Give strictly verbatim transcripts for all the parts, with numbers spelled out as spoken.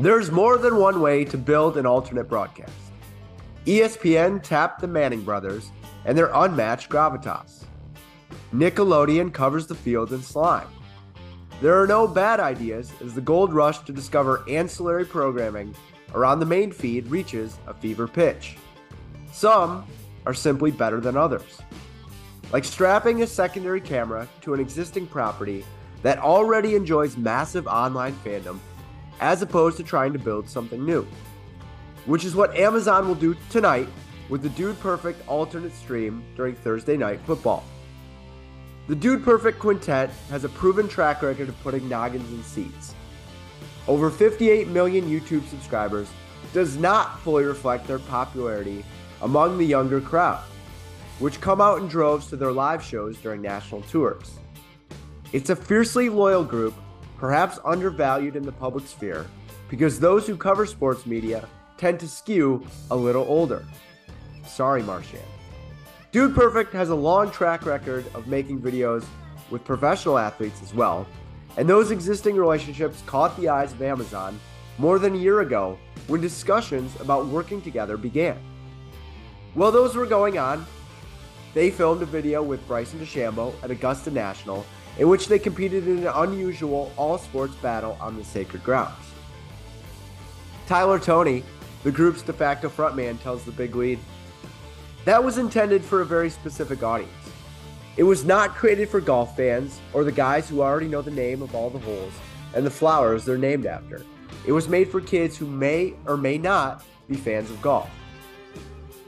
There's more than one way to build an alternate broadcast. E S P N tapped the Manning brothers and their unmatched gravitas. Nickelodeon covers the field in slime. There are no bad ideas as the gold rush to discover ancillary programming around the main feed reaches a fever pitch. Some are simply better than others. Like strapping a secondary camera to an existing property that already enjoys massive online fandom as opposed to trying to build something new, which is what Amazon will do tonight with the Dude Perfect alternate stream during Thursday Night Football. The Dude Perfect quintet has a proven track record of putting noggins in seats. Over fifty-eight million YouTube subscribers does not fully reflect their popularity among the younger crowd, which come out in droves to their live shows during national tours. It's a fiercely loyal group, perhaps undervalued in the public sphere, because those who cover sports media tend to skew a little older. Sorry, Marshan. Dude Perfect has a long track record of making videos with professional athletes as well, and those existing relationships caught the eyes of Amazon more than a year ago when discussions about working together began. While those were going on, they filmed a video with Bryson DeChambeau at Augusta National in which they competed in an unusual all-sports battle on the sacred grounds. Tyler Toney, the group's de facto frontman, tells The Big Lead, "That was intended for a very specific audience. It was not created for golf fans or the guys who already know the name of all the holes and the flowers they're named after. It was made for kids who may or may not be fans of golf."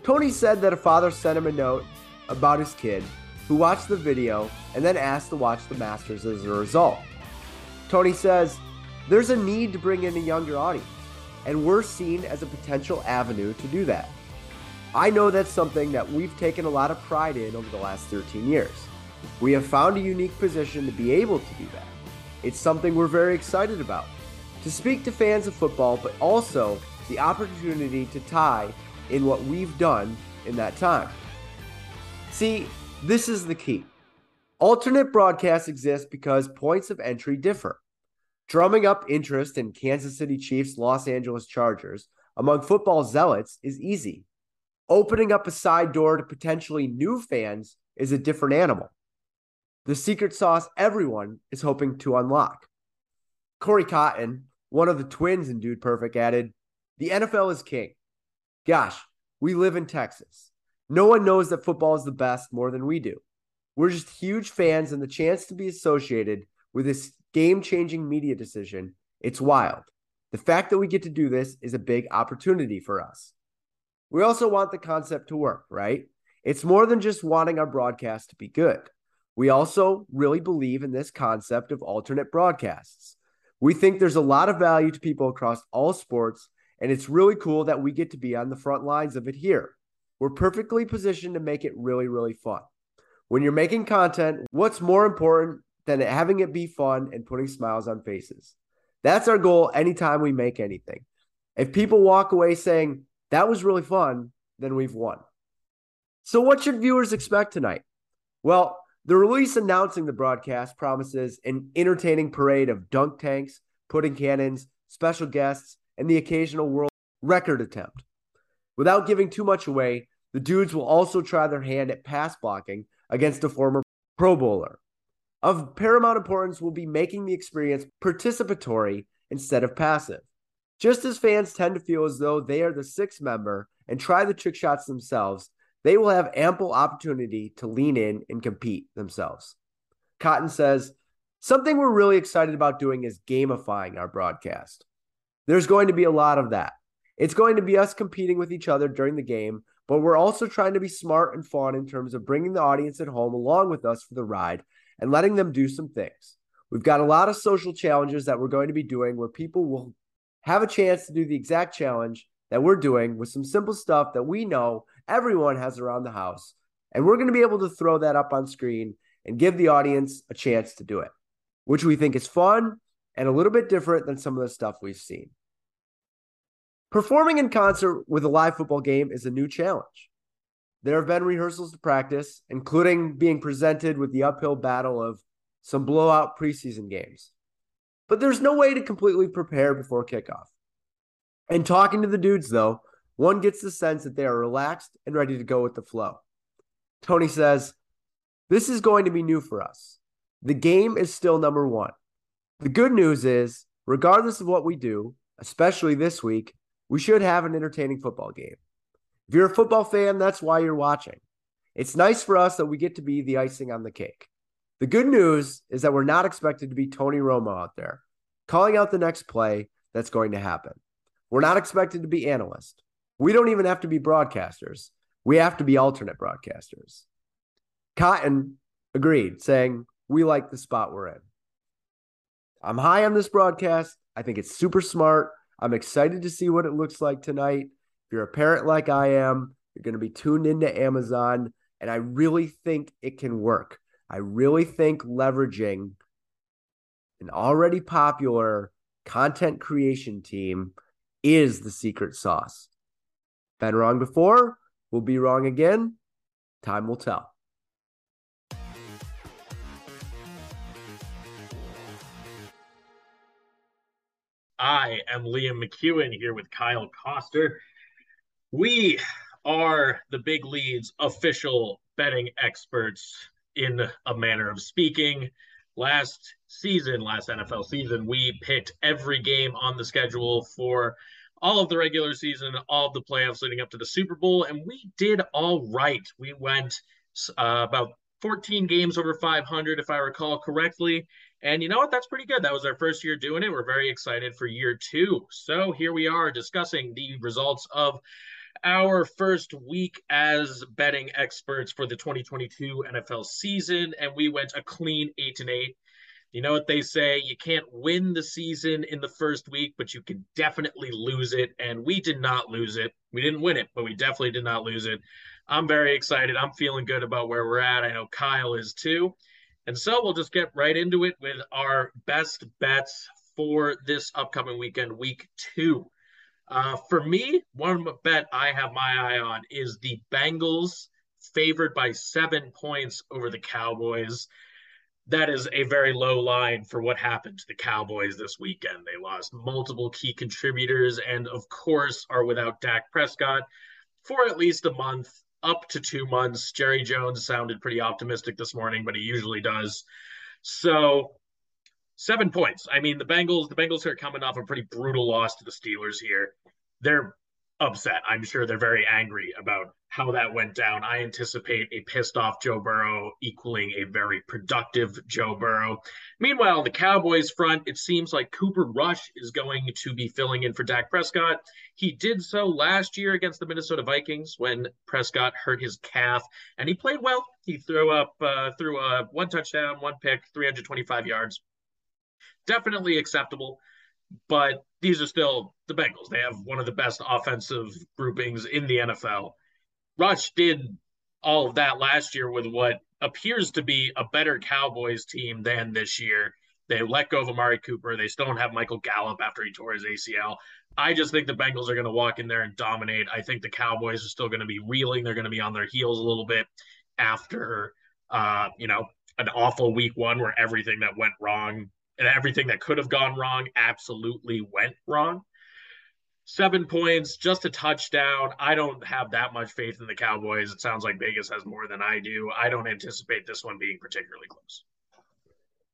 Toney said that a father sent him a note about his kid who watched the video and then asked to watch the Masters as a result. Toney says, "There's a need to bring in a younger audience, and we're seen as a potential avenue to do that. I know that's something that we've taken a lot of pride in over the last thirteen years. We have found a unique position to be able to do that. It's something we're very excited about, to speak to fans of football, but also the opportunity to tie in what we've done in that time." See, this is the key. Alternate broadcasts exist because points of entry differ. Drumming up interest in Kansas City Chiefs, Los Angeles Chargers among football zealots is easy. Opening up a side door to potentially new fans is a different animal. The secret sauce everyone is hoping to unlock. Corey Cotton, one of the twins in Dude Perfect, added, "The N F L is king. Gosh, we live in Texas. No one knows that football is the best more than we do. We're just huge fans, and the chance to be associated with this game-changing media decision, it's wild. The fact that we get to do this is a big opportunity for us. We also want the concept to work, right? It's more than just wanting our broadcast to be good. We also really believe in this concept of alternate broadcasts. We think there's a lot of value to people across all sports, and it's really cool that we get to be on the front lines of it here. We're perfectly positioned to make it really, really fun. When you're making content, what's more important than having it be fun and putting smiles on faces? That's our goal anytime we make anything. If people walk away saying, that was really fun, then we've won. So what should viewers expect tonight? Well, the release announcing the broadcast promises an entertaining parade of dunk tanks, pudding cannons, special guests, and the occasional world record attempt. Without giving too much away, the dudes will also try their hand at pass blocking against a former Pro Bowler. Of paramount importance will be making the experience participatory instead of passive. Just as fans tend to feel as though they are the sixth member and try the trick shots themselves, they will have ample opportunity to lean in and compete themselves. Cotton says, something we're really excited about doing is gamifying our broadcast. There's going to be a lot of that. It's going to be us competing with each other during the game, but we're also trying to be smart and fun in terms of bringing the audience at home along with us for the ride and letting them do some things. We've got a lot of social challenges that we're going to be doing where people will have a chance to do the exact challenge that we're doing with some simple stuff that we know everyone has around the house. And we're going to be able to throw that up on screen and give the audience a chance to do it, which we think is fun and a little bit different than some of the stuff we've seen. Performing in concert with a live football game is a new challenge. There have been rehearsals to practice, including being presented with the uphill battle of some blowout preseason games. But there's no way to completely prepare before kickoff. And talking to the dudes, though, one gets the sense that they are relaxed and ready to go with the flow. Tony says, this is going to be new for us. The game is still number one. The good news is, regardless of what we do, especially this week, we should have an entertaining football game. If you're a football fan, that's why you're watching. It's nice for us that we get to be the icing on the cake. The good news is that we're not expected to be Tony Romo out there, calling out the next play that's going to happen. We're not expected to be analysts. We don't even have to be broadcasters. We have to be alternate broadcasters. Cotton agreed, saying, we like the spot we're in. I'm high on this broadcast. I think it's super smart. I'm excited to see what it looks like tonight. If you're a parent like I am, you're going to be tuned into Amazon, and I really think it can work. I really think leveraging an already popular content creation team is the secret sauce. Been wrong before, we'll be wrong again. Time will tell. I am Liam McEwen here with Kyle Koster. We are the Big Leads official betting experts in a manner of speaking. Last season, last N F L season, we picked every game on the schedule for all of the regular season, all of the playoffs leading up to the Super Bowl, and we did all right. We went uh, about fourteen games over five hundred, if I recall correctly. And you know what? That's pretty good. That was our first year doing it. We're very excited for year two. So here we are discussing the results of our first week as betting experts for the twenty twenty-two N F L season. And we went a clean eight and eight. You know what they say? You can't win the season in the first week, but you can definitely lose it. And we did not lose it. We didn't win it, but we definitely did not lose it. I'm very excited. I'm feeling good about where we're at. I know Kyle is too. And so we'll just get right into it with our best bets for this upcoming weekend, week two. Uh, for me, one bet I have my eye on is the Bengals favored by seven points over the Cowboys. That is a very low line for what happened to the Cowboys this weekend. They lost multiple key contributors and, of course, are without Dak Prescott for at least a month. Up to two months. Jerry Jones sounded pretty optimistic this morning, but he usually does. So seven points. I mean, the Bengals, the Bengals are coming off a pretty brutal loss to the Steelers here. They're upset. I'm sure they're very angry about how that went down. I anticipate a pissed off Joe Burrow equaling a very productive Joe Burrow. Meanwhile, the Cowboys front, it seems like Cooper Rush is going to be filling in for Dak Prescott. He did so last year against the Minnesota Vikings when Prescott hurt his calf, and he played well. He threw up uh, threw a one touchdown, one pick, three hundred twenty-five yards. Definitely acceptable. But these are still the Bengals. They have one of the best offensive groupings in the N F L. Rush did all of that last year with what appears to be a better Cowboys team than this year. They let go of Amari Cooper. They still don't have Michael Gallup after he tore his A C L. I just think the Bengals are going to walk in there and dominate. I think the Cowboys are still going to be reeling. They're going to be on their heels a little bit after, uh, you know, an awful week one where everything that went wrong and everything that could have gone wrong absolutely went wrong. Seven points, just a touchdown. I don't have that much faith in the Cowboys. It sounds like Vegas has more than I do. I don't anticipate this one being particularly close.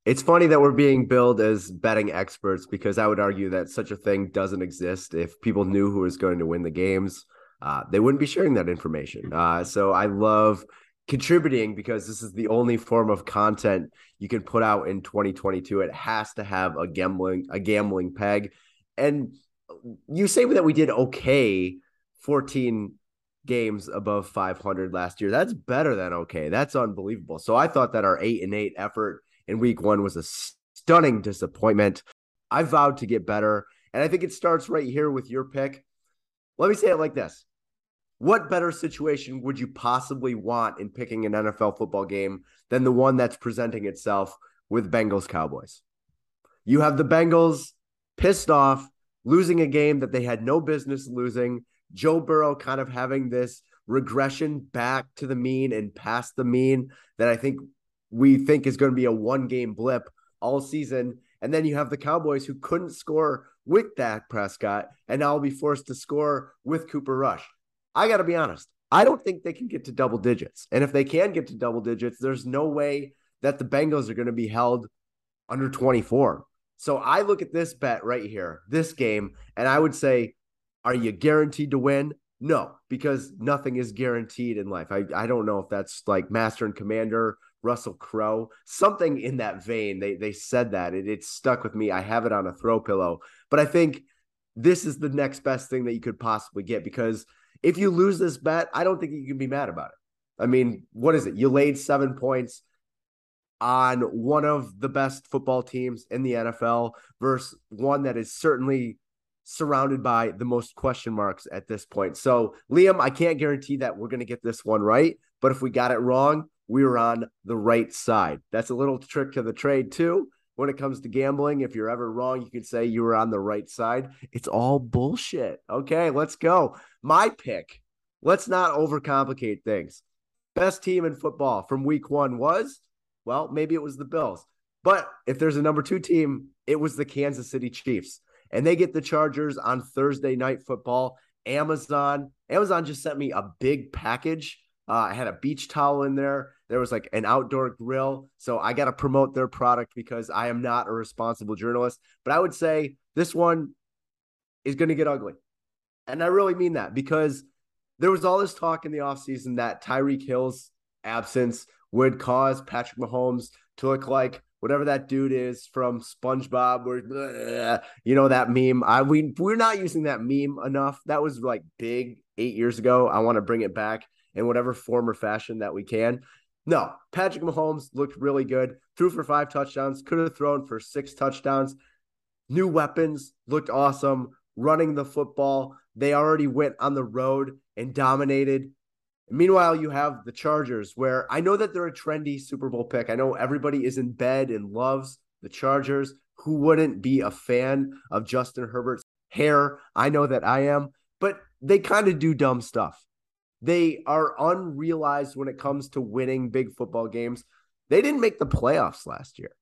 It's funny that we're being billed as betting experts because I would argue that such a thing doesn't exist. If people knew who was going to win the games, uh, they wouldn't be sharing that information. Uh, so I love contributing because this is the only form of content you can put out in twenty twenty-two. It has to have a gambling, a gambling peg. And you say that we did okay fourteen games above five hundred last year. That's better than okay. That's unbelievable. So I thought that our eight and eight effort in week one was a stunning disappointment. I vowed to get better. And I think it starts right here with your pick. Let me say it like this. What better situation would you possibly want in picking an N F L football game than the one that's presenting itself with Bengals Cowboys? You have the Bengals pissed off, losing a game that they had no business losing. Joe Burrow kind of having this regression back to the mean and past the mean that I think we think is going to be a one-game blip all season. And then you have the Cowboys who couldn't score with Dak Prescott and now will be forced to score with Cooper Rush. I got to be honest. I don't think they can get to double digits. And if they can get to double digits, there's no way that the Bengals are going to be held under twenty-four. So I look at this bet right here, this game, and I would say, are you guaranteed to win? No, because nothing is guaranteed in life. I, I don't know if that's like Master and Commander, Russell Crowe, something in that vein. They they said that. It, it stuck with me. I have it on a throw pillow. But I think this is the next best thing that you could possibly get because if you lose this bet, I don't think you can be mad about it. I mean, what is it? You laid seven points on one of the best football teams in the N F L versus one that is certainly surrounded by the most question marks at this point. So, Liam, I can't guarantee that we're going to get this one right, but if we got it wrong, we were on the right side. That's a little trick to the trade, too. When it comes to gambling, if you're ever wrong, you can say you were on the right side. It's all bullshit. Okay, let's go. My pick. Let's not overcomplicate things. Best team in football from week one was... well, maybe it was the Bills. But if there's a number two team, it was the Kansas City Chiefs. And they get the Chargers on Thursday Night Football. Amazon. Amazon just sent me a big package. Uh, I had a beach towel in there. There was like an outdoor grill. So I got to promote their product because I am not a responsible journalist. But I would say this one is going to get ugly. And I really mean that because there was all this talk in the offseason that Tyreek Hill's absence would cause Patrick Mahomes to look like whatever that dude is from SpongeBob, or you know, that meme. I we, we're not using that meme enough. That was like big eight years ago. I want to bring it back in whatever form or fashion that we can. No, Patrick Mahomes looked really good. Threw for five touchdowns. Could have thrown for six touchdowns. New weapons, looked awesome. Running the football. They already went on the road and dominated. Meanwhile, you have the Chargers, where I know that they're a trendy Super Bowl pick. I know everybody is in bed and loves the Chargers. Who wouldn't be a fan of Justin Herbert's hair? I know that I am, but they kind of do dumb stuff. They are unrealized when it comes to winning big football games. They didn't make the playoffs last year.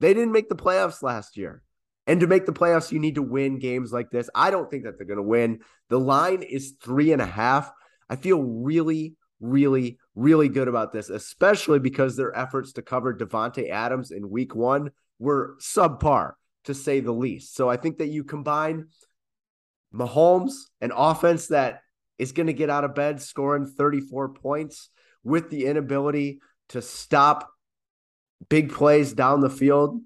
They didn't make the playoffs last year. And to make the playoffs, you need to win games like this. I don't think that they're going to win. The line is three and a half. I feel really, really, really good about this, especially because their efforts to cover Devontae Adams in week one were subpar, to say the least. So I think that you combine Mahomes, an offense that is going to get out of bed scoring thirty-four points, with the inability to stop big plays down the field.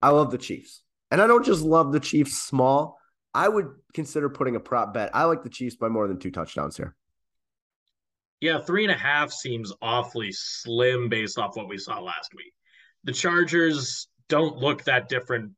I love the Chiefs. And I don't just love the Chiefs small. I would consider putting a prop bet. I like the Chiefs by more than two touchdowns here. Yeah, three and a half seems awfully slim based off what we saw last week. The Chargers don't look that different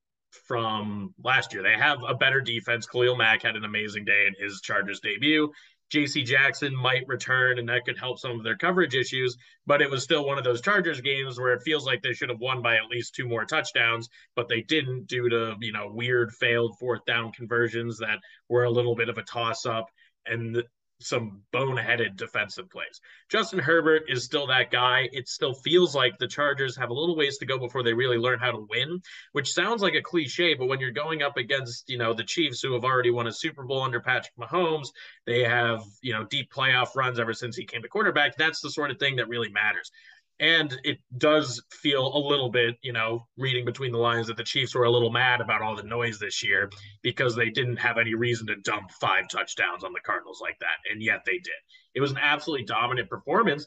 from last year. They have a better defense. Khalil Mack had an amazing day in his Chargers debut. J C Jackson might return, and that could help some of their coverage issues. But it was still one of those Chargers games where it feels like they should have won by at least two more touchdowns, but they didn't due to, you know, weird failed fourth down conversions that were a little bit of a toss-up and some boneheaded defensive plays. Justin Herbert is still that guy. It still feels like the Chargers have a little ways to go before they really learn how to win, which sounds like a cliche, but when you're going up against, you know, the Chiefs, who have already won a Super Bowl under Patrick Mahomes, they have, you know, deep playoff runs ever since he came to quarterback. That's the sort of thing that really matters. And it does feel a little bit, you know, reading between the lines, that the Chiefs were a little mad about all the noise this year because they didn't have any reason to dump five touchdowns on the Cardinals like that. And yet they did. It was an absolutely dominant performance.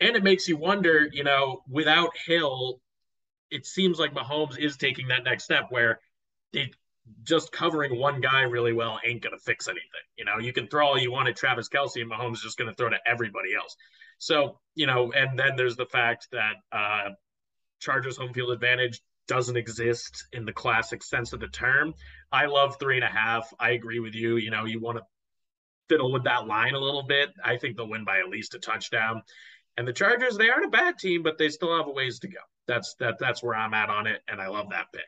And it makes you wonder, you know, without Hill, it seems like Mahomes is taking that next step where they just covering one guy really well ain't going to fix anything. You know, you can throw all you want at Travis Kelce and Mahomes is just going to throw to everybody else. So, you know, and then there's the fact that uh, Chargers home field advantage doesn't exist in the classic sense of the term. I love three and a half. I agree with you. You know, you want to fiddle with that line a little bit. I think they'll win by at least a touchdown. And the Chargers, they aren't a bad team, but they still have a ways to go. That's that. That's where I'm at on it, and I love that pick.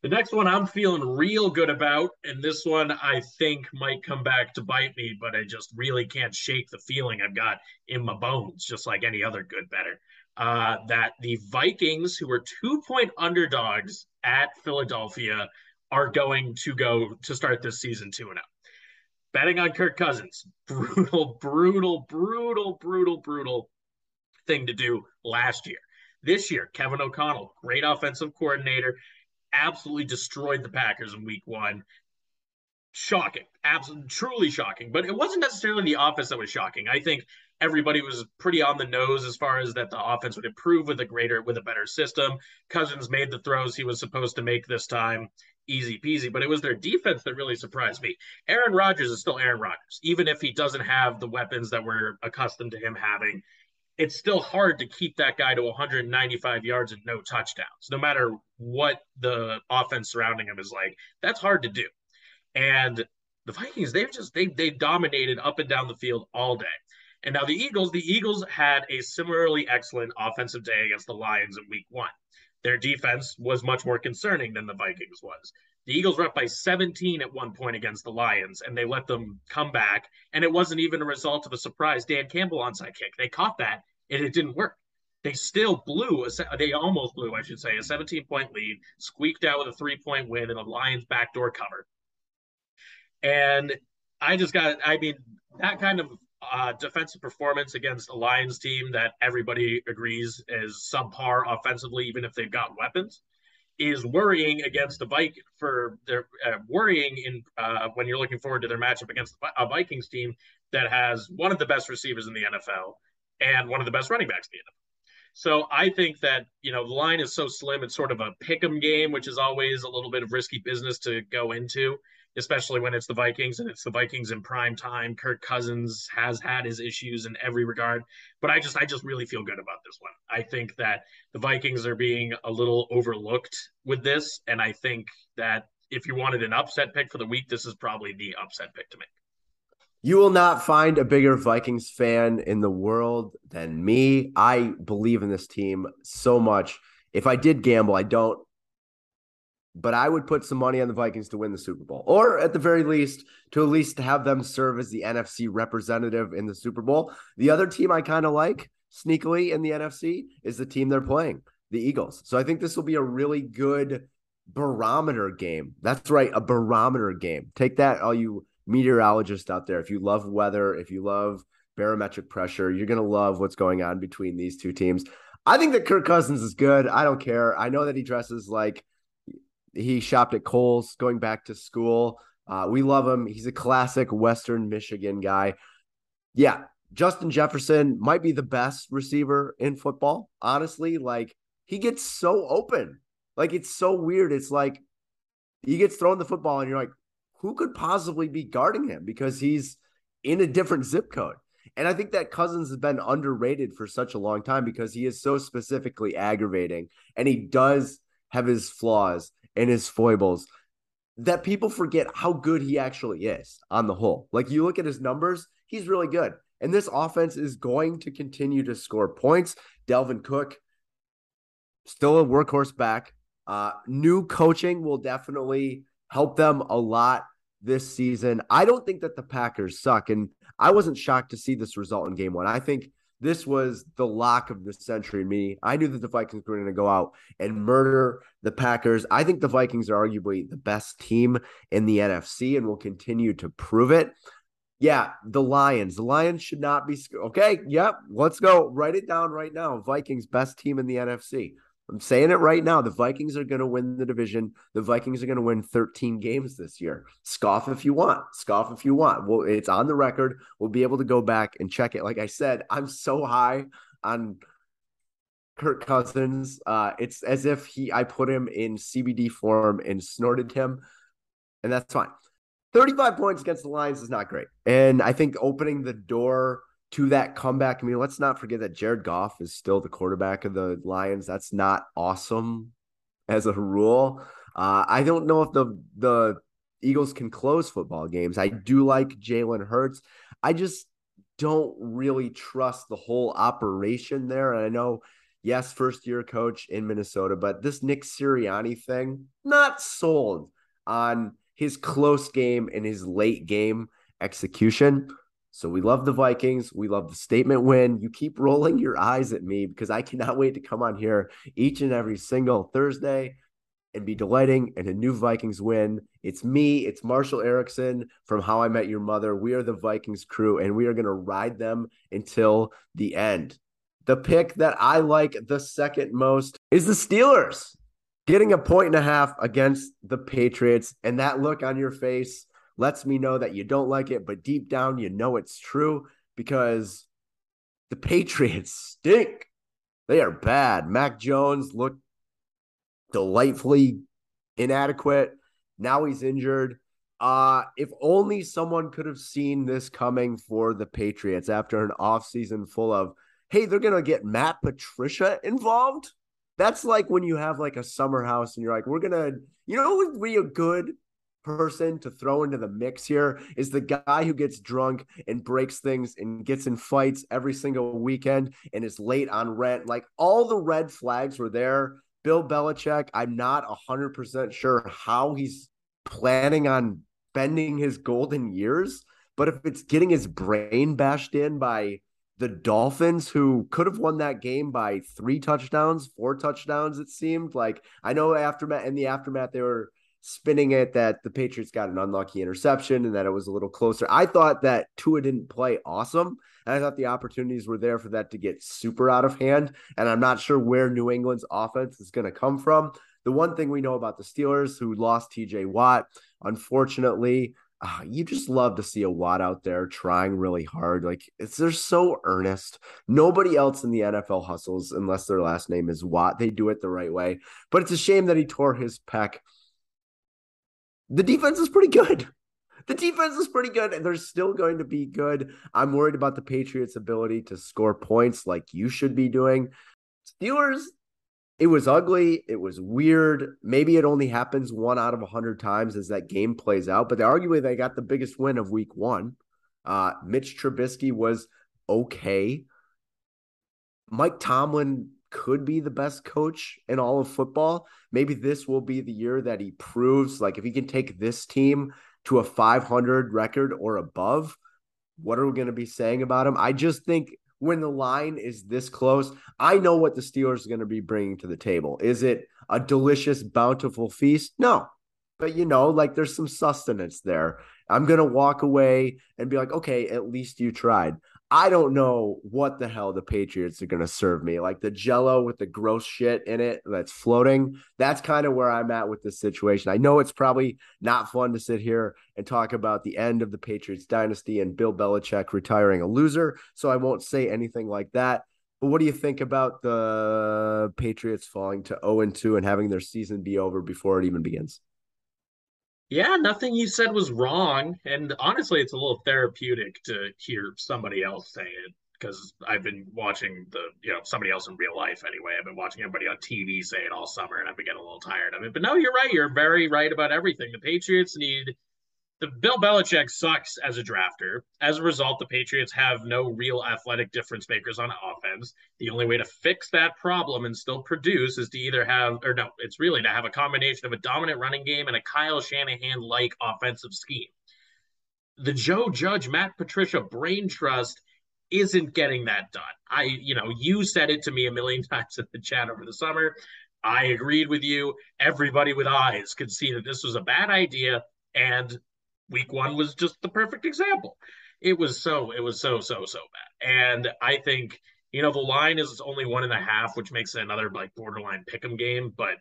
The next one I'm feeling real good about, and this one I think might come back to bite me, but I just really can't shake the feeling I've got in my bones, just like any other good bettor, uh, that the Vikings, who are two-point underdogs at Philadelphia, are going to go to start this season two and oh. Betting on Kirk Cousins, brutal, brutal, brutal, brutal, brutal thing to do last year. This year, Kevin O'Connell, great offensive coordinator, absolutely destroyed the Packers in week one. Shocking, absolutely, truly shocking. But it wasn't necessarily the offense that was shocking. I think everybody was pretty on the nose as far as that the offense would improve with a greater, with a better system. Cousins made the throws he was supposed to make this time, easy peasy. But it was their defense that really surprised me. Aaron Rodgers is still Aaron Rodgers, even if he doesn't have the weapons that we're accustomed to him having. It's still hard to keep that guy to one hundred ninety-five yards and no touchdowns, no matter what the offense surrounding him is like. That's hard to do. And the Vikings, they've just, they they dominated up and down the field all day. And now the Eagles, the Eagles had a similarly excellent offensive day against the Lions in week one. Their defense was much more concerning than the Vikings was. The Eagles were up by seventeen at one point against the Lions, and they let them come back. And it wasn't even a result of a surprise Dan Campbell onside kick. They caught that, and it didn't work. They still blew, a, they almost blew, I should say, a seventeen-point lead, squeaked out with a three-point win and a Lions backdoor cover. And I just got, I mean, that kind of uh, defensive performance against a Lions team that everybody agrees is subpar offensively, even if they've got weapons, is worrying against the Vikings for their uh, worrying in uh, when you're looking forward to their matchup against a Vikings team that has one of the best receivers in the N F L and one of the best running backs in the N F L. So I think that, you know, the line is so slim, it's sort of a pick'em game, which is always a little bit of risky business to go into, especially when it's the Vikings, and it's the Vikings in prime time. Kirk Cousins has had his issues in every regard, but I just, I just really feel good about this one. I think that the Vikings are being a little overlooked with this, and I think that if you wanted an upset pick for the week, this is probably the upset pick to make. You will not find a bigger Vikings fan in the world than me. I believe in this team so much. If I did gamble, I don't. But I would put some money on the Vikings to win the Super Bowl, or at the very least, to at least have them serve as the N F C representative in the Super Bowl. The other team I kind of like sneakily in the N F C is the team they're playing, the Eagles. So I think this will be a really good barometer game. That's right, a barometer game. Take that, all you meteorologists out there. If you love weather, if you love barometric pressure, you're going to love what's going on between these two teams. I think that Kirk Cousins is good. I don't care. I know that he dresses like he shopped at Kohl's going back to school. Uh, we love him. He's a classic Western Michigan guy. Yeah, Justin Jefferson might be the best receiver in football. Honestly, like, he gets so open. Like, it's so weird. It's like he gets thrown the football and you're like, who could possibly be guarding him, because he's in a different zip code. And I think that Cousins has been underrated for such a long time because he is so specifically aggravating, and he does have his flaws and his foibles. that people forget how good he actually is on the whole. Like, you look at his numbers, he's really good. And this offense is going to continue to score points. Dalvin Cook, still a workhorse back. Uh, new coaching will definitely help them a lot this season. I don't think that the Packers suck, and I wasn't shocked to see this result in game one. I think this was the lock of the century. Me, I knew that the Vikings were going to go out and murder the Packers. I think the Vikings are arguably the best team in the N F C and will continue to prove it. Yeah, the Lions. The Lions should not be – okay, yep, let's go. Write it down right now. Vikings, best team in the N F C. I'm saying it right now. The Vikings are going to win the division. The Vikings are going to win thirteen games this year. Scoff if you want. Scoff if you want. Well, it's on the record. We'll be able to go back and check it. Like I said, I'm so high on Kirk Cousins. Uh, it's as if he I put him in C B D form and snorted him, and that's fine. thirty-five points against the Lions is not great. And I think opening the door to that comeback, I mean, let's not forget that Jared Goff is still the quarterback of the Lions. That's not awesome as a rule. Uh, I don't know if the, the Eagles can close football games. I do like Jalen Hurts. I just don't really trust the whole operation there. And I know, yes, first-year coach in Minnesota, but this Nick Sirianni thing, not sold on – his close game and his late game execution. So we love the Vikings. We love the statement win. You keep rolling your eyes at me because I cannot wait to come on here each and every single Thursday and be delighting in a new Vikings win. It's me. It's Marshall Erickson from How I Met Your Mother. We are the Vikings crew, and we are going to ride them until the end. The pick that I like the second most is the Steelers. Getting a point and a half against the Patriots, and that look on your face lets me know that you don't like it, but deep down you know it's true because the Patriots stink. They are bad. Mac Jones looked delightfully inadequate. Now he's injured. Uh, if only someone could have seen this coming for the Patriots after an offseason full of, hey, they're going to get Matt Patricia involved. That's like when you have like a summer house and you're like, we're going to, you know, would be a good person to throw into the mix here is the guy who gets drunk and breaks things and gets in fights every single weekend and is late on rent. Like all the red flags were there. Bill Belichick, I'm not one hundred percent sure how he's planning on bending his golden years, but if it's getting his brain bashed in by the Dolphins, who could have won that game by three touchdowns, four touchdowns, it seemed like. I know aftermath in the aftermath, they were spinning it that the Patriots got an unlucky interception and that it was a little closer. I thought that Tua didn't play awesome, and I thought the opportunities were there for that to get super out of hand, and I'm not sure where New England's offense is going to come from. The one thing we know about the Steelers, who lost T J Watt, unfortunately – Uh, you just love to see a Watt out there trying really hard. Like, it's, they're so earnest. Nobody else in the N F L hustles unless their last name is Watt. They do it the right way. But it's a shame that he tore his pec. The defense is pretty good. The defense is pretty good, and they're still going to be good. I'm worried about the Patriots' ability to score points like you should be doing. Steelers, it was ugly. It was weird. Maybe it only happens one out of one hundred times as that game plays out, but arguably they got the biggest win of week one. Uh, Mitch Trubisky was okay. Mike Tomlin could be the best coach in all of football. Maybe this will be the year that he proves, like, if he can take this team to a five hundred record or above, what are we going to be saying about him? I just think – when the line is this close, I know what the Steelers are going to be bringing to the table. Is it a delicious, bountiful feast? No. But, you know, like, there's some sustenance there. I'm going to walk away and be like, okay, at least you tried. I don't know what the hell the Patriots are going to serve me. Like the Jell-O with the gross shit in it that's floating. That's kind of where I'm at with this situation. I know it's probably not fun to sit here and talk about the end of the Patriots dynasty and Bill Belichick retiring a loser, so I won't say anything like that. But what do you think about the Patriots falling to oh and two and having their season be over before it even begins? Yeah, nothing you said was wrong. And honestly, it's a little therapeutic to hear somebody else say it because I've been watching the, you know, somebody else in real life anyway. I've been watching everybody on T V say it all summer, and I've been getting a little tired of it. But no, you're right. You're very right about everything. The Patriots need the Bill Belichick sucks as a drafter. As a result, the Patriots have no real athletic difference makers on offense. The only way to fix that problem and still produce is to either have, or no, it's really to have a combination of a dominant running game and a Kyle Shanahan-like offensive scheme. The Joe Judge, Matt Patricia brain trust isn't getting that done. I, you know, you said it to me a million times in the chat over the summer. I agreed with you. Everybody with eyes could see that this was a bad idea, and week one was just the perfect example. It was so, it was so, so, so bad. And I think, you know, the line is only one and a half, which makes it another like borderline pick'em game. But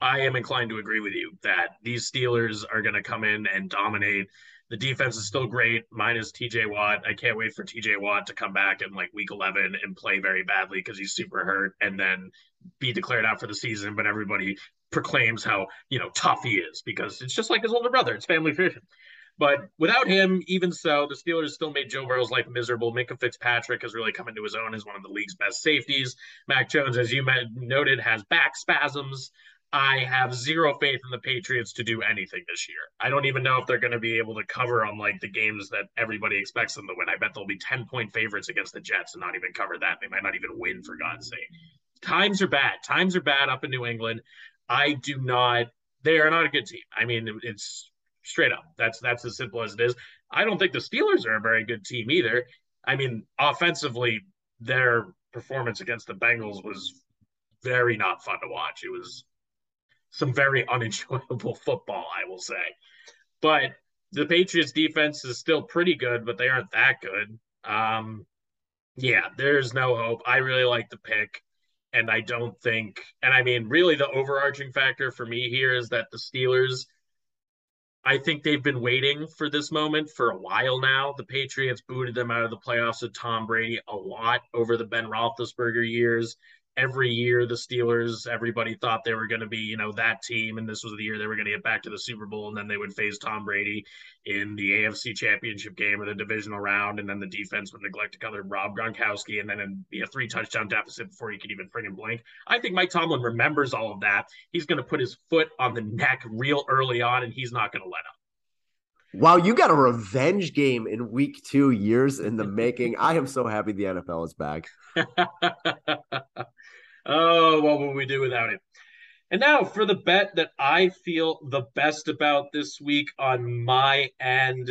I am inclined to agree with you that these Steelers are going to come in and dominate. The defense is still great, minus T J Watt. I can't wait for T J Watt to come back in like week eleven and play very badly because he's super hurt, and then be declared out for the season. But everybody proclaims how, you know, tough he is because it's just like his older brother. It's family tradition. But without him, even so, the Steelers still made Joe Burrow's life miserable. Minka Fitzpatrick has really come into his own as one of the league's best safeties. Mac Jones, as you noted, has back spasms. I have zero faith in the Patriots to do anything this year. I don't even know if they're going to be able to cover on like the games that everybody expects them to win. I bet they'll be ten point favorites against the Jets and not even cover that. They might not even win, for God's sake. Times are bad. Times are bad up in New England. I do not, they are not a good team. I mean, it's straight up. That's, that's as simple as it is. I don't think the Steelers are a very good team either. I mean, offensively, their performance against the Bengals was very not fun to watch. It was some very unenjoyable football, I will say. But the Patriots defense is still pretty good, but they aren't that good. Um, yeah, there's no hope. I really like the pick, and I don't think – and, I mean, really the overarching factor for me here is that the Steelers – I think they've been waiting for this moment for a while now. The Patriots booted them out of the playoffs with Tom Brady a lot over the Ben Roethlisberger years. Every year, the Steelers, everybody thought they were going to be, you know, that team, and this was the year they were going to get back to the Super Bowl, and then they would face Tom Brady in the A F C Championship game or the divisional round, and then the defense would neglect to cover Rob Gronkowski, and then it'd be a three-touchdown deficit before you could even friggin' blink. I think Mike Tomlin remembers all of that. He's going to put his foot on the neck real early on, and he's not going to let up. Wow, you got a revenge game in week two, years in the making. I am so happy the N F L is back. Oh, what would we do without it? And now for the bet that I feel the best about this week on my end,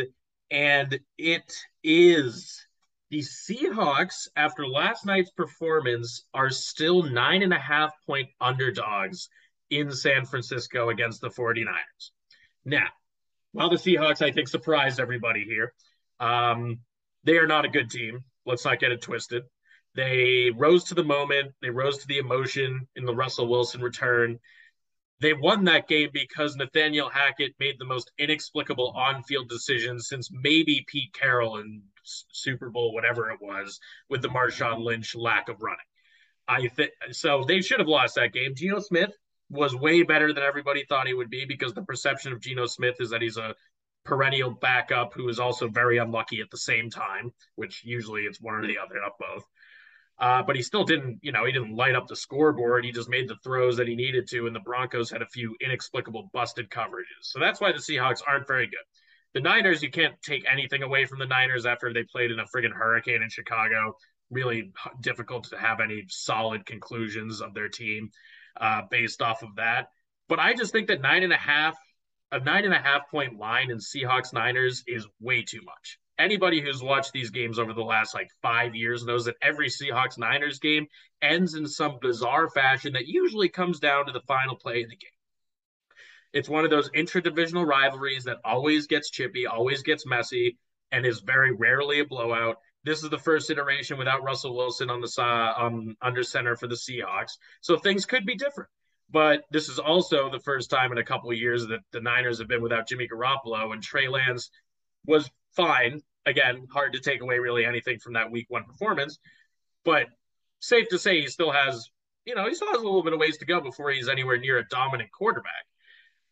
and it is the Seahawks, after last night's performance, are still nine and a half point underdogs in San Francisco against the forty-niners. Now, while the Seahawks, I think, surprised everybody here, um, they are not a good team. Let's not get it twisted. They rose to the moment. They rose to the emotion in the Russell Wilson return. They won that game because Nathaniel Hackett made the most inexplicable on-field decision since maybe Pete Carroll in Super Bowl, whatever it was, with the Marshawn Lynch lack of running. I think so. They should have lost that game. Geno Smith was way better than everybody thought he would be, because the perception of Geno Smith is that he's a perennial backup who is also very unlucky at the same time, which usually it's one or the other, not both. Uh, but he still didn't, you know, he didn't light up the scoreboard. He just made the throws that he needed to, and the Broncos had a few inexplicable busted coverages. So that's why the Seahawks aren't very good. The Niners, you can't take anything away from the Niners after they played in a friggin' hurricane in Chicago. Really difficult to have any solid conclusions of their team uh, based off of that. But I just think that nine and a half, a nine and a half point line in Seahawks Niners is way too much. Anybody who's watched these games over the last like five years knows that every Seahawks Niners game ends in some bizarre fashion that usually comes down to the final play of the game. It's one of those intra-divisional rivalries that always gets chippy, always gets messy, and is very rarely a blowout. This is the first iteration without Russell Wilson on the uh, um, under center for the Seahawks, so things could be different. But this is also the first time in a couple of years that the Niners have been without Jimmy Garoppolo, and Trey Lance was fine. Again, hard to take away really anything from that week one performance, but safe to say he still has, you know, he still has a little bit of ways to go before he's anywhere near a dominant quarterback.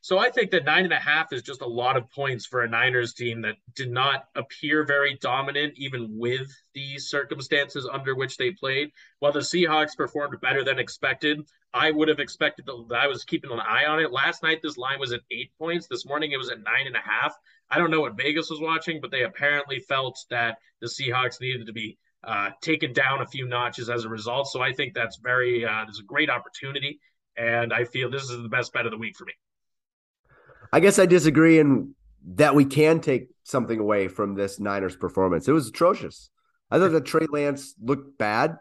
So I think that nine and a half is just a lot of points for a Niners team that did not appear very dominant, even with the circumstances under which they played. While the Seahawks performed better than expected, I would have expected that. I was keeping an eye on it. Last night, this line was at eight points. This morning, it was at nine and a half. I don't know what Vegas was watching, but they apparently felt that the Seahawks needed to be uh, taken down a few notches as a result. So I think that's very, uh, there's a great opportunity. And I feel this is the best bet of the week for me. I guess I disagree in that we can take something away from this Niners performance. It was atrocious. I thought that Trey Lance looked bad.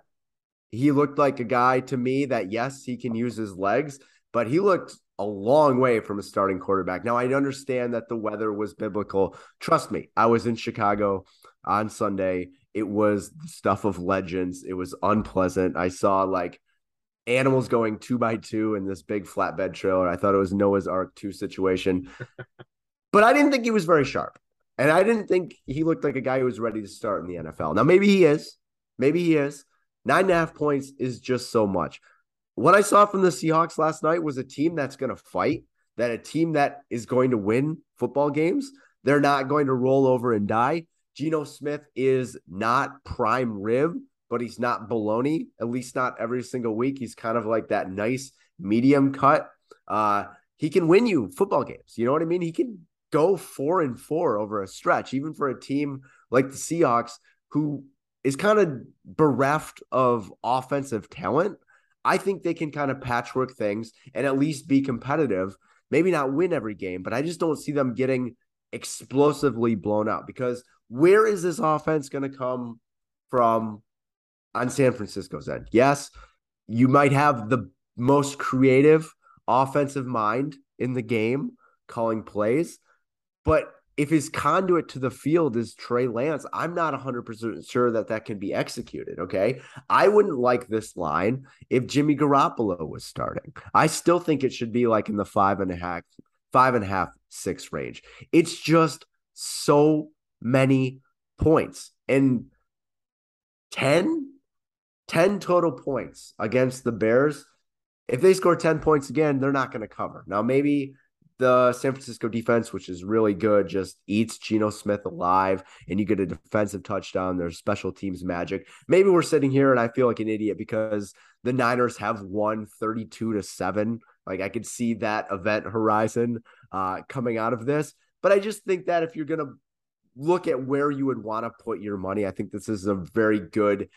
He looked like a guy to me that, yes, he can use his legs, but he looked a long way from a starting quarterback. Now, I understand that the weather was biblical. Trust me, I was in Chicago on Sunday. It was the stuff of legends. It was unpleasant. I saw like animals going two by two in this big flatbed trailer. I thought it was Noah's Ark two situation, but I didn't think he was very sharp. And I didn't think he looked like a guy who was ready to start in the N F L. Now, maybe he is, maybe he is. Nine and a half points is just so much. What I saw from the Seahawks last night was a team that's going to fight, that a team that is going to win football games. They're not going to roll over and die. Geno Smith is not prime rib, but he's not baloney, at least not every single week. He's kind of like that nice medium cut. Uh, he can win you football games. You know what I mean? He can go four and four over a stretch, even for a team like the Seahawks, who is kind of bereft of offensive talent. I think they can kind of patchwork things and at least be competitive, maybe not win every game, but I just don't see them getting explosively blown out, because where is this offense going to come from on San Francisco's end? Yes, you might have the most creative offensive mind in the game calling plays, but if his conduit to the field is Trey Lance, I'm not one hundred percent sure that that can be executed, okay? I wouldn't like this line if Jimmy Garoppolo was starting. I still think it should be like in the five and a half, five and a half, six range. It's just so many points. And ten, ten total points against the Bears. If they score ten points again, they're not going to cover. Now, maybe the San Francisco defense, which is really good, just eats Geno Smith alive, and you get a defensive touchdown. There's special teams magic. Maybe we're sitting here and I feel like an idiot because the Niners have won thirty-two to seven. Like, I could see that event horizon uh, coming out of this. But I just think that if you're going to look at where you would want to put your money, I think this is a very good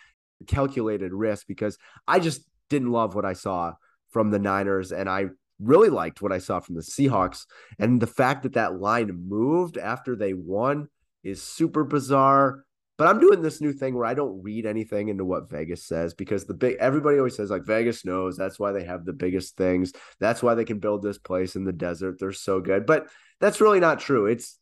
calculated risk, because I just didn't love what I saw from the Niners. And I really liked what I saw from the Seahawks, and the fact that that line moved after they won is super bizarre. But I'm doing this new thing where I don't read anything into what Vegas says, because the big, everybody always says like Vegas knows, that's why they have the biggest things. That's why they can build this place in the desert. They're so good, but that's really not true. It's,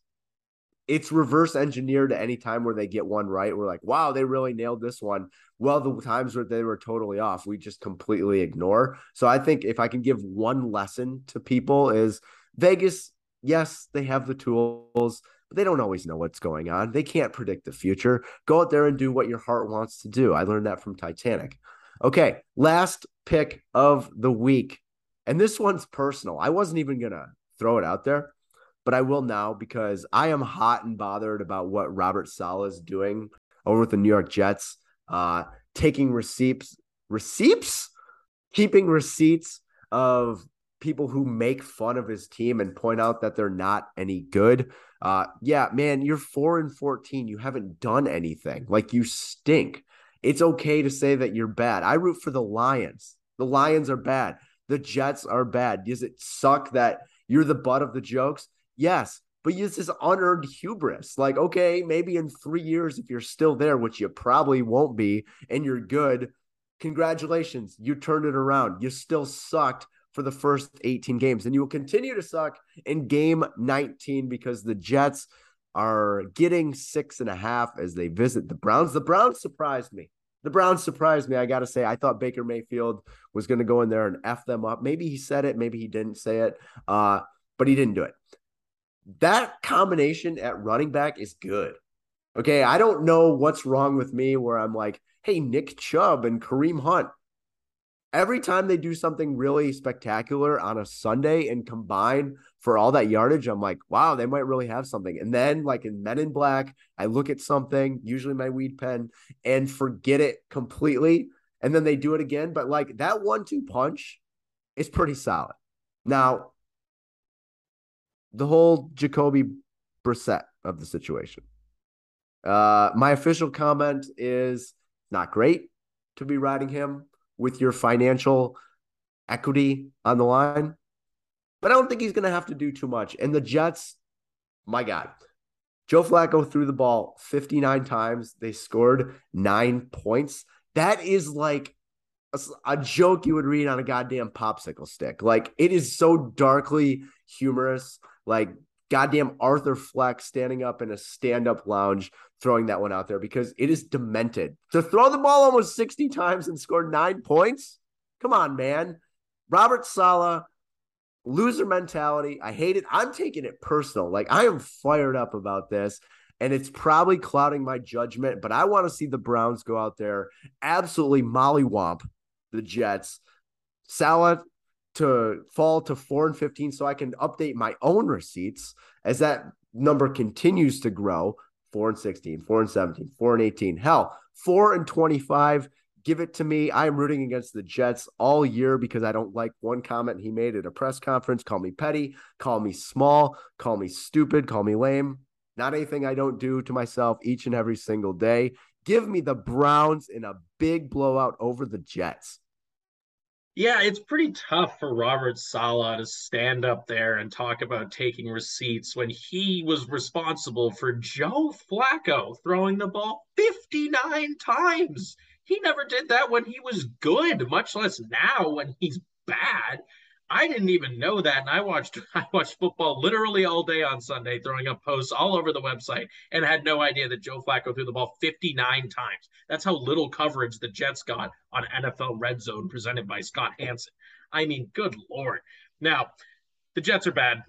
it's reverse engineered to any time where they get one right. We're like, wow, they really nailed this one. Well, the times where they were totally off, we just completely ignore. So I think if I can give one lesson to people is Vegas, yes, they have the tools, but they don't always know what's going on. They can't predict the future. Go out there and do what your heart wants to do. I learned that from Titanic. Okay, last pick of the week. And this one's personal. I wasn't even going to throw it out there, but I will now, because I am hot and bothered about what Robert Saleh is doing over with the New York Jets, uh, taking receipts, receipts, keeping receipts of people who make fun of his team and point out that they're not any good. Uh, yeah, man, you're four and fourteen. You haven't done anything. Like, you stink. It's okay to say that you're bad. I root for the Lions. The Lions are bad. The Jets are bad. Does it suck that you're the butt of the jokes? Yes, but it's this unearned hubris. Like, okay, maybe in three years, if you're still there, which you probably won't be, and you're good, congratulations, you turned it around. You still sucked for the first eighteen games, and you will continue to suck in game nineteen, because the Jets are getting six and a half as they visit the Browns. The Browns surprised me. The Browns surprised me, I got to say. I thought Baker Mayfield was going to go in there and F them up. Maybe he said it, maybe he didn't say it, uh, but he didn't do it. That combination at running back is good. Okay, I don't know what's wrong with me where I'm like, hey, Nick Chubb and Kareem Hunt, every time they do something really spectacular on a Sunday and combine for all that yardage, I'm like, wow, they might really have something. And then like in Men in Black, I look at something, usually my weed pen, and forget it completely. And then they do it again. But like that one two punch is pretty solid. Now, the whole Jacoby Brissett of the situation. Uh, my official comment is not great to be riding him with your financial equity on the line. But I don't think he's going to have to do too much. And the Jets, my God, Joe Flacco threw the ball fifty-nine times. They scored nine points. That is like a, a joke you would read on a goddamn popsicle stick. Like, it is so darkly humorous. Like, goddamn Arthur Fleck standing up in a stand-up lounge, throwing that one out there because it is demented. To throw the ball almost sixty times and score nine points? Come on, man. Robert Saleh, loser mentality. I hate it. I'm taking it personal. Like, I am fired up about this, and it's probably clouding my judgment, but I want to see the Browns go out there, absolutely mollywomp the Jets. Saleh to fall to four and fifteen so I can update my own receipts as that number continues to grow. four and sixteen, four and seventeen, four and eighteen, hell, four and twenty-five. Give it to me. I am rooting against the Jets all year because I don't like one comment he made at a press conference. Call me petty, call me small, call me stupid, call me lame. Not anything I don't do to myself each and every single day. Give me the Browns in a big blowout over the Jets. Yeah, it's pretty tough for Robert Saleh to stand up there and talk about taking receipts when he was responsible for Joe Flacco throwing the ball fifty-nine times. He never did that when he was good, much less now when he's bad. I didn't even know that, and I watched I watched football literally all day on Sunday, throwing up posts all over the website, and had no idea that Joe Flacco threw the ball fifty-nine times. That's how little coverage the Jets got on N F L Red Zone presented by Scott Hansen. I mean, good Lord. Now, the Jets are bad.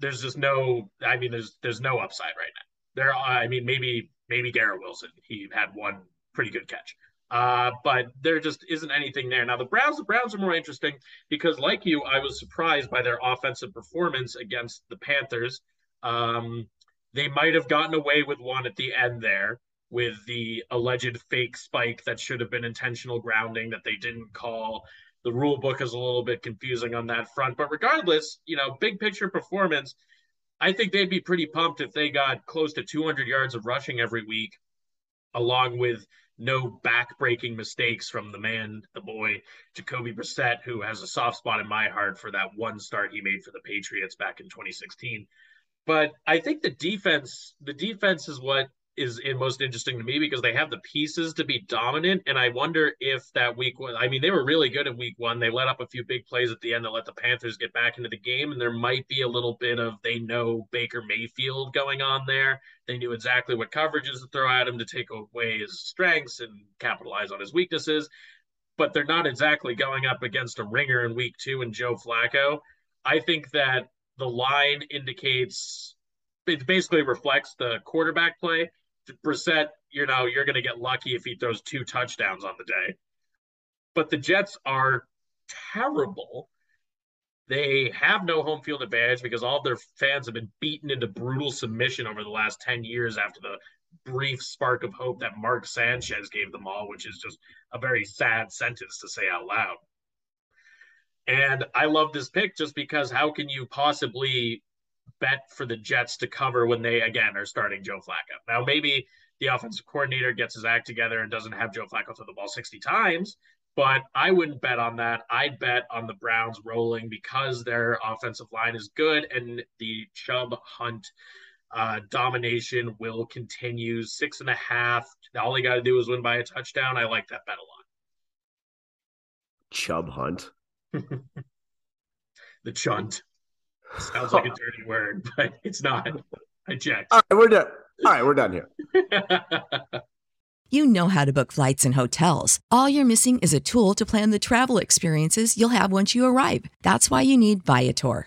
There's just no, I mean, there's there's no upside right now. There, I mean, maybe maybe Garrett Wilson. He had one pretty good catch. Uh, but there just isn't anything there. Now, the Browns, the Browns are more interesting because, like you, I was surprised by their offensive performance against the Panthers. Um, they might have gotten away with one at the end there with the alleged fake spike that should have been intentional grounding that they didn't call. The rule book is a little bit confusing on that front. But regardless, you know, big picture performance, I think they'd be pretty pumped if they got close to two hundred yards of rushing every week, along with no back-breaking mistakes from the man, the boy, Jacoby Brissett, who has a soft spot in my heart for that one start he made for the Patriots back in twenty sixteen. But I think the defense, the defense is what is most interesting to me because they have the pieces to be dominant, and I wonder if that week one, I mean, they were really good in week one. They let up a few big plays at the end that let the Panthers get back into the game, and there might be a little bit of they know Baker Mayfield going on there. They knew exactly what coverages to throw at him to take away his strengths and capitalize on his weaknesses, but they're not exactly going up against a ringer in week two and Joe Flacco. I think that the line indicates, it basically reflects the quarterback play. Brissett, you know, you're going to get lucky if he throws two touchdowns on the day. But the Jets are terrible. They have no home field advantage because all of their fans have been beaten into brutal submission over the last ten years after the brief spark of hope that Mark Sanchez gave them all, which is just a very sad sentence to say out loud. And I love this pick just because how can you possibly bet for the Jets to cover when they, again, are starting Joe Flacco? Now, maybe the offensive coordinator gets his act together and doesn't have Joe Flacco throw the ball sixty times, but I wouldn't bet on that. I'd bet on the Browns rolling because their offensive line is good and the Chubb Hunt uh, domination will continue. Six and a half. All they got to do is win by a touchdown. I like that bet a lot. Chubb Hunt. The chunt. Sounds like a dirty word, but it's not. I checked. All right, we're done. All right, we're done here. You know how to book flights and hotels. All you're missing is a tool to plan the travel experiences you'll have once you arrive. That's why you need Viator.